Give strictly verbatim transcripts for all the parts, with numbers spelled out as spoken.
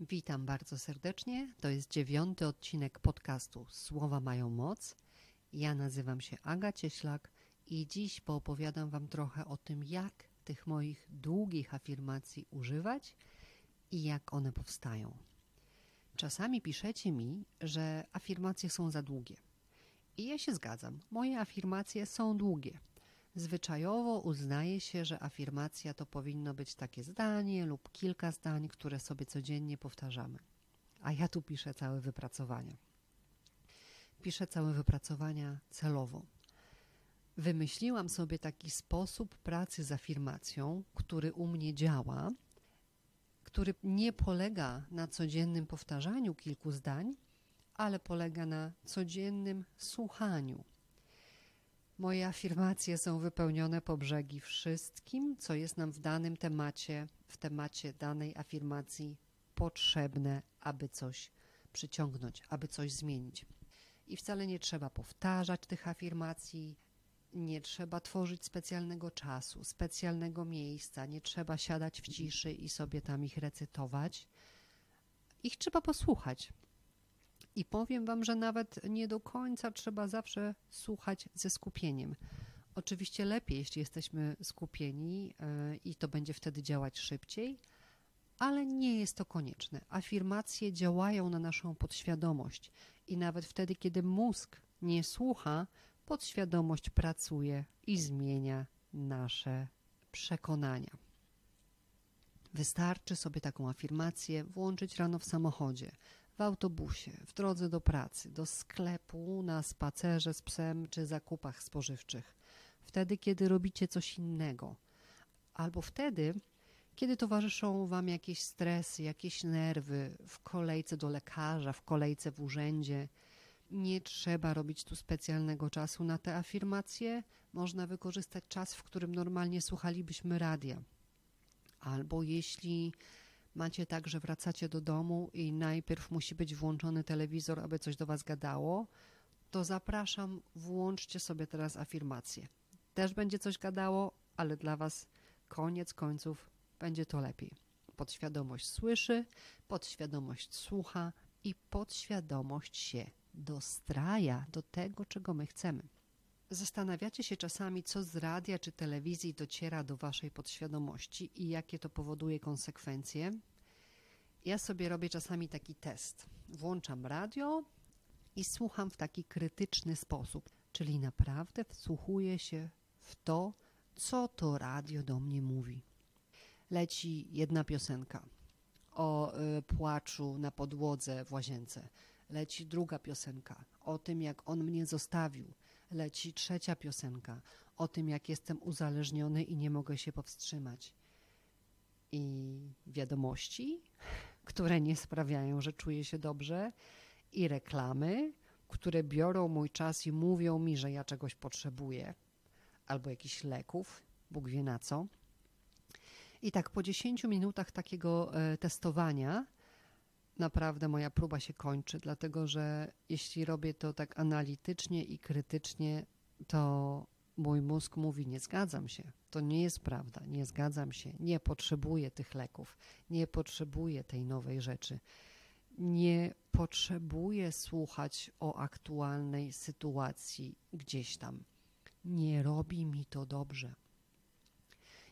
Witam bardzo serdecznie. To jest dziewiąty odcinek podcastu Słowa mają moc. Ja nazywam się Aga Cieślak i dziś poopowiadam Wam trochę o tym, jak tych moich długich afirmacji używać i jak one powstają. Czasami piszecie mi, że afirmacje są za długie. I ja się zgadzam. Moje afirmacje są długie. Zwyczajowo uznaje się, że afirmacja to powinno być takie zdanie lub kilka zdań, które sobie codziennie powtarzamy. A ja tu piszę całe wypracowania. Piszę całe wypracowania celowo. Wymyśliłam sobie taki sposób pracy z afirmacją, który u mnie działa, który nie polega na codziennym powtarzaniu kilku zdań, ale polega na codziennym słuchaniu. Moje afirmacje są wypełnione po brzegi wszystkim, co jest nam w danym temacie, w temacie danej afirmacji potrzebne, aby coś przyciągnąć, aby coś zmienić. I wcale nie trzeba powtarzać tych afirmacji, nie trzeba tworzyć specjalnego czasu, specjalnego miejsca, nie trzeba siadać w ciszy i sobie tam ich recytować. Ich trzeba posłuchać. I powiem Wam, że nawet nie do końca trzeba zawsze słuchać ze skupieniem. Oczywiście lepiej, jeśli jesteśmy skupieni i to będzie wtedy działać szybciej, ale nie jest to konieczne. Afirmacje działają na naszą podświadomość i nawet wtedy, kiedy mózg nie słucha, podświadomość pracuje i zmienia nasze przekonania. Wystarczy sobie taką afirmację włączyć rano w samochodzie, w autobusie, w drodze do pracy, do sklepu, na spacerze z psem czy zakupach spożywczych. Wtedy, kiedy robicie coś innego. Albo wtedy, kiedy towarzyszą Wam jakieś stresy, jakieś nerwy, w kolejce do lekarza, w kolejce w urzędzie. Nie trzeba robić tu specjalnego czasu na te afirmacje. Można wykorzystać czas, w którym normalnie słuchalibyśmy radia. Albo jeśli macie tak, że wracacie do domu i najpierw musi być włączony telewizor, aby coś do Was gadało, to zapraszam, włączcie sobie teraz afirmację. Też będzie coś gadało, ale dla Was koniec końców będzie to lepiej. Podświadomość słyszy, podświadomość słucha i podświadomość się dostraja do tego, czego my chcemy. Zastanawiacie się czasami, co z radia czy telewizji dociera do Waszej podświadomości i jakie to powoduje konsekwencje. Ja sobie robię czasami taki test. Włączam radio i słucham w taki krytyczny sposób, czyli naprawdę wsłuchuję się w to, co to radio do mnie mówi. Leci jedna piosenka o y, płaczu na podłodze w łazience. Leci druga piosenka o tym, jak on mnie zostawił. Leci trzecia piosenka o tym, jak jestem uzależniony i nie mogę się powstrzymać. I wiadomości, które nie sprawiają, że czuję się dobrze. I reklamy, które biorą mój czas i mówią mi, że ja czegoś potrzebuję. Albo jakichś leków, Bóg wie na co. I tak po dziesięciu minutach takiego testowania naprawdę moja próba się kończy, dlatego że jeśli robię to tak analitycznie i krytycznie, to mój mózg mówi, nie zgadzam się, to nie jest prawda, nie zgadzam się, nie potrzebuję tych leków, nie potrzebuję tej nowej rzeczy, nie potrzebuję słuchać o aktualnej sytuacji gdzieś tam. Nie robi mi to dobrze.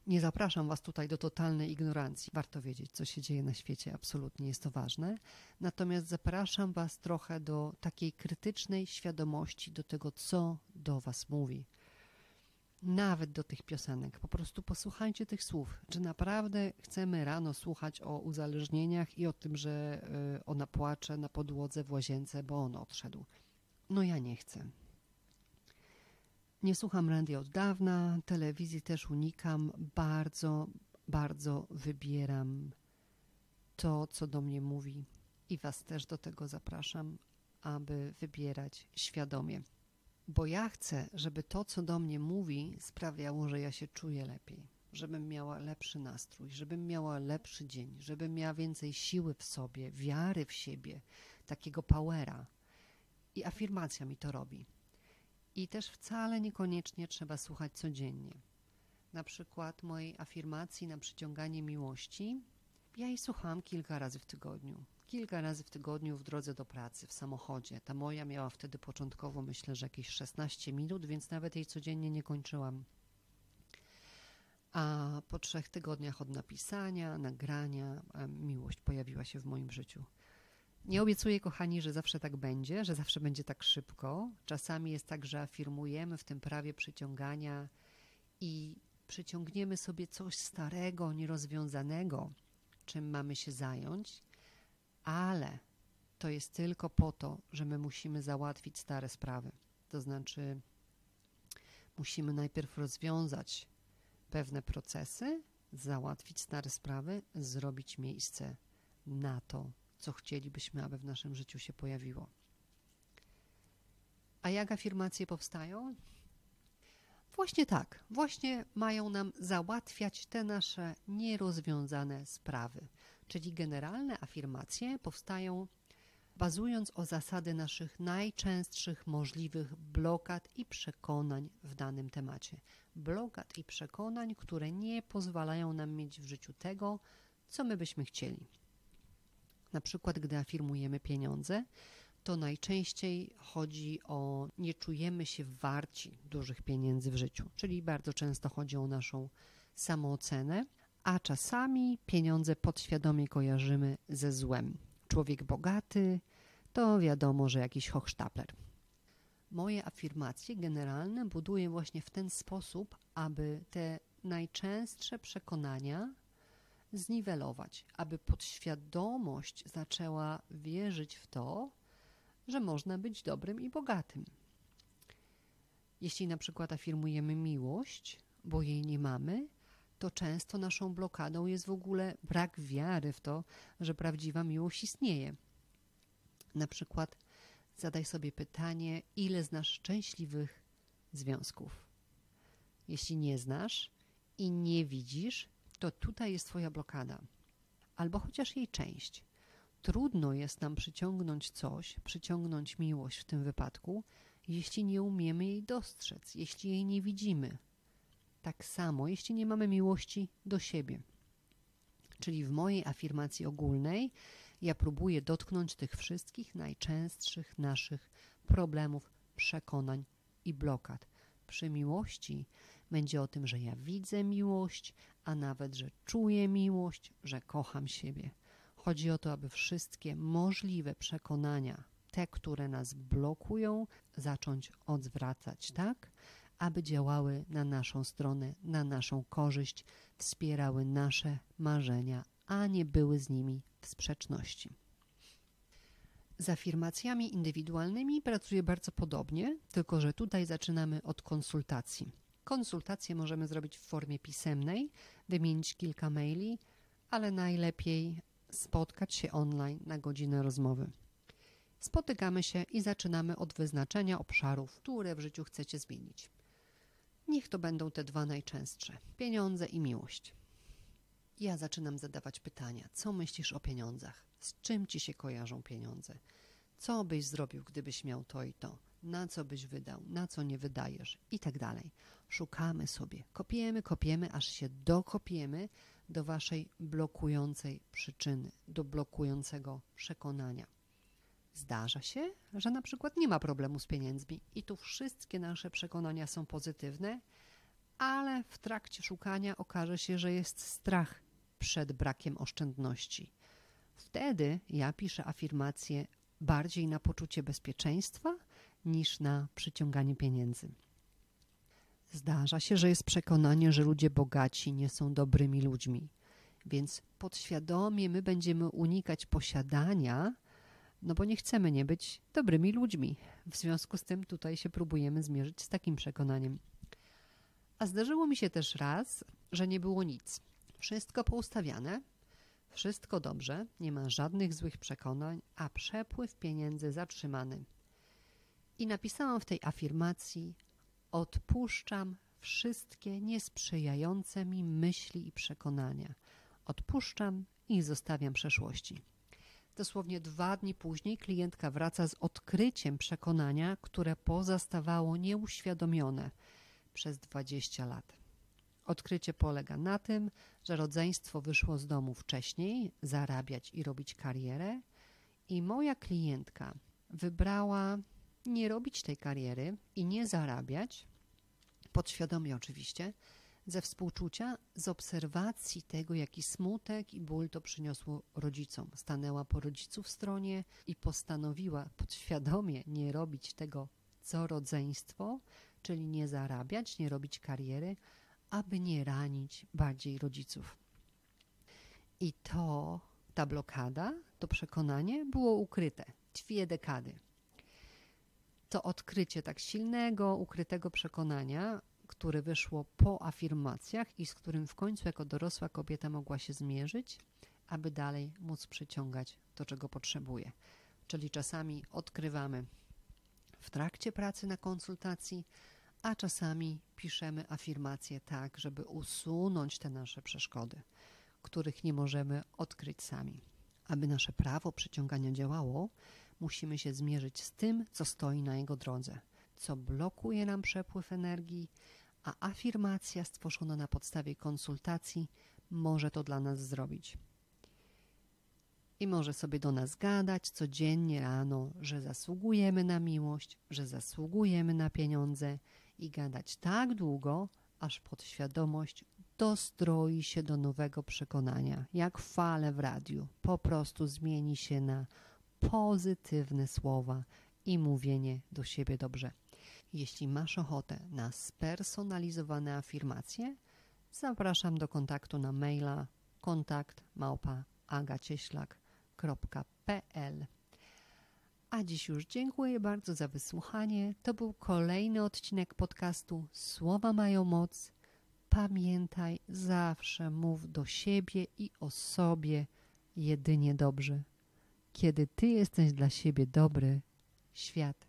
Nie zapraszam Was tutaj do totalnej ignorancji. Warto wiedzieć, co się dzieje na świecie, absolutnie jest to ważne. Natomiast zapraszam Was trochę do takiej krytycznej świadomości, do tego, co do Was mówi. Nawet do tych piosenek. Po prostu posłuchajcie tych słów. Czy naprawdę chcemy rano słuchać o uzależnieniach i o tym, że ona płacze na podłodze w łazience, bo on odszedł? No ja nie chcę. Nie słucham radia od dawna, telewizji też unikam, bardzo, bardzo wybieram to, co do mnie mówi i Was też do tego zapraszam, aby wybierać świadomie, bo ja chcę, żeby to, co do mnie mówi, sprawiało, że ja się czuję lepiej, żebym miała lepszy nastrój, żebym miała lepszy dzień, żebym miała więcej siły w sobie, wiary w siebie, takiego powera i afirmacja mi to robi. I też wcale niekoniecznie trzeba słuchać codziennie. Na przykład mojej afirmacji na przyciąganie miłości Ja jej słuchałam kilka razy w tygodniu. Kilka razy w tygodniu w drodze do pracy, w samochodzie. Ta moja miała wtedy początkowo, myślę, że jakieś szesnaście minut, więc nawet jej codziennie nie kończyłam. A po trzech tygodniach od napisania, nagrania, miłość pojawiła się w moim życiu. Nie obiecuję, kochani, że zawsze tak będzie, że zawsze będzie tak szybko. Czasami jest tak, że afirmujemy w tym prawie przyciągania i przyciągniemy sobie coś starego, nierozwiązanego, czym mamy się zająć, ale to jest tylko po to, że my musimy załatwić stare sprawy. To znaczy musimy najpierw rozwiązać pewne procesy, załatwić stare sprawy, zrobić miejsce na to, co chcielibyśmy, aby w naszym życiu się pojawiło. A jak afirmacje powstają? Właśnie tak, właśnie mają nam załatwiać te nasze nierozwiązane sprawy. Czyli generalne afirmacje powstają bazując o zasady naszych najczęstszych możliwych blokad i przekonań w danym temacie. Blokad i przekonań, które nie pozwalają nam mieć w życiu tego, co my byśmy chcieli. Na przykład, gdy afirmujemy pieniądze, to najczęściej chodzi o nie czujemy się warci dużych pieniędzy w życiu, czyli bardzo często chodzi o naszą samoocenę, a czasami pieniądze podświadomie kojarzymy ze złem. Człowiek bogaty to wiadomo, że jakiś hochsztapler. Moje afirmacje generalne buduję właśnie w ten sposób, aby te najczęstsze przekonania zniwelować, aby podświadomość zaczęła wierzyć w to, że można być dobrym i bogatym. Jeśli na przykład afirmujemy miłość, bo jej nie mamy, to często naszą blokadą jest w ogóle brak wiary w to, że prawdziwa miłość istnieje. Na przykład zadaj sobie pytanie, ile znasz szczęśliwych związków. Jeśli nie znasz i nie widzisz, to tutaj jest twoja blokada. Albo chociaż jej część. Trudno jest nam przyciągnąć coś, przyciągnąć miłość w tym wypadku, jeśli nie umiemy jej dostrzec, jeśli jej nie widzimy. Tak samo, jeśli nie mamy miłości do siebie. Czyli w mojej afirmacji ogólnej ja próbuję dotknąć tych wszystkich najczęstszych naszych problemów, przekonań i blokad. Przy miłości będzie o tym, że ja widzę miłość, a nawet, że czuję miłość, że kocham siebie. Chodzi o to, aby wszystkie możliwe przekonania, te, które nas blokują, zacząć odwracać tak, aby działały na naszą stronę, na naszą korzyść, wspierały nasze marzenia, a nie były z nimi w sprzeczności. Z afirmacjami indywidualnymi pracuję bardzo podobnie, tylko że tutaj zaczynamy od konsultacji. Konsultacje możemy zrobić w formie pisemnej, wymienić kilka maili, ale najlepiej spotkać się online na godzinę rozmowy. Spotykamy się i zaczynamy od wyznaczenia obszarów, które w życiu chcecie zmienić. Niech to będą te dwa najczęstsze – pieniądze i miłość. Ja zaczynam zadawać pytania, co myślisz o pieniądzach? Z czym ci się kojarzą pieniądze? Co byś zrobił, gdybyś miał to i to? Na co byś wydał? Na co nie wydajesz? I tak dalej. Szukamy sobie, kopiemy, kopiemy, aż się dokopiemy do waszej blokującej przyczyny, do blokującego przekonania. Zdarza się, że na przykład nie ma problemu z pieniędzmi i tu wszystkie nasze przekonania są pozytywne, ale w trakcie szukania okaże się, że jest strach przed brakiem oszczędności. Wtedy ja piszę afirmacje bardziej na poczucie bezpieczeństwa niż na przyciąganie pieniędzy. Zdarza się, że jest przekonanie, że ludzie bogaci nie są dobrymi ludźmi, więc podświadomie my będziemy unikać posiadania, no bo nie chcemy nie być dobrymi ludźmi. W związku z tym tutaj się próbujemy zmierzyć z takim przekonaniem. A zdarzyło mi się też raz, że nie było nic. Wszystko poustawiane, wszystko dobrze, nie ma żadnych złych przekonań, a przepływ pieniędzy zatrzymany. I napisałam w tej afirmacji: odpuszczam wszystkie niesprzyjające mi myśli i przekonania. Odpuszczam i zostawiam przeszłości. Dosłownie dwa dni później klientka wraca z odkryciem przekonania, które pozostawało nieuświadomione przez dwadzieścia lat. Odkrycie polega na tym, że rodzeństwo wyszło z domu wcześniej, zarabiać i robić karierę, i moja klientka wybrała nie robić tej kariery i nie zarabiać, podświadomie oczywiście, ze współczucia, z obserwacji tego, jaki smutek i ból to przyniosło rodzicom. Stanęła po rodziców stronie i postanowiła podświadomie nie robić tego, co rodzeństwo, czyli nie zarabiać, nie robić kariery, aby nie ranić bardziej rodziców. I to, ta blokada, to przekonanie było ukryte dwie dekady. To odkrycie tak silnego, ukrytego przekonania, które wyszło po afirmacjach i z którym w końcu jako dorosła kobieta mogła się zmierzyć, aby dalej móc przyciągać to, czego potrzebuje. Czyli czasami odkrywamy w trakcie pracy na konsultacji, a czasami piszemy afirmacje tak, żeby usunąć te nasze przeszkody, których nie możemy odkryć sami. Aby nasze prawo przyciągania działało, musimy się zmierzyć z tym, co stoi na jego drodze, co blokuje nam przepływ energii, a afirmacja stworzona na podstawie konsultacji może to dla nas zrobić. I może sobie do nas gadać codziennie rano, że zasługujemy na miłość, że zasługujemy na pieniądze, i gadać tak długo, aż podświadomość dostroi się do nowego przekonania, jak fale w radiu. Po prostu zmieni się na pozytywne słowa i mówienie do siebie dobrze. Jeśli masz ochotę na spersonalizowane afirmacje, zapraszam do kontaktu na maila kontakt małpa agacieślak kropka pl. A dziś już dziękuję bardzo za wysłuchanie. To był kolejny odcinek podcastu Słowa mają moc. Pamiętaj, zawsze mów do siebie i o sobie jedynie dobrze. Kiedy ty jesteś dla siebie dobry, świat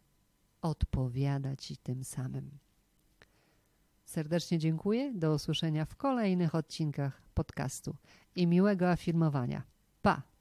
odpowiada ci tym samym. Serdecznie dziękuję. Do usłyszenia w kolejnych odcinkach podcastu i miłego afirmowania. Pa!